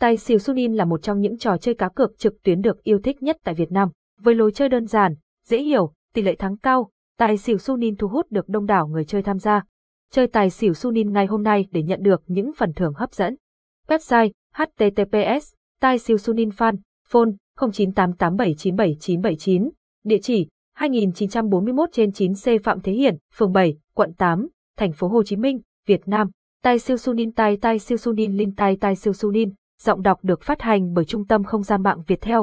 Tài xỉu Sunin là một trong những trò chơi cá cược trực tuyến được yêu thích nhất tại Việt Nam. Với lối chơi đơn giản, dễ hiểu, tỷ lệ thắng cao, tài xỉu Sunin thu hút được đông đảo người chơi tham gia. Chơi tài xỉu Sunin ngay hôm nay để nhận được những phần thưởng hấp dẫn. Website: https://taixxiusuninfan, phone 0988797979, địa chỉ 2941/9C Phạm Thế Hiển, phường 7, quận 8, Thành phố Hồ Chí Minh, Việt Nam. Taixxiu Sunin, Taixxiu Sunin, Linh Taixxiu Sunin. Giọng đọc được phát hành bởi Trung tâm Không gian mạng Viettel.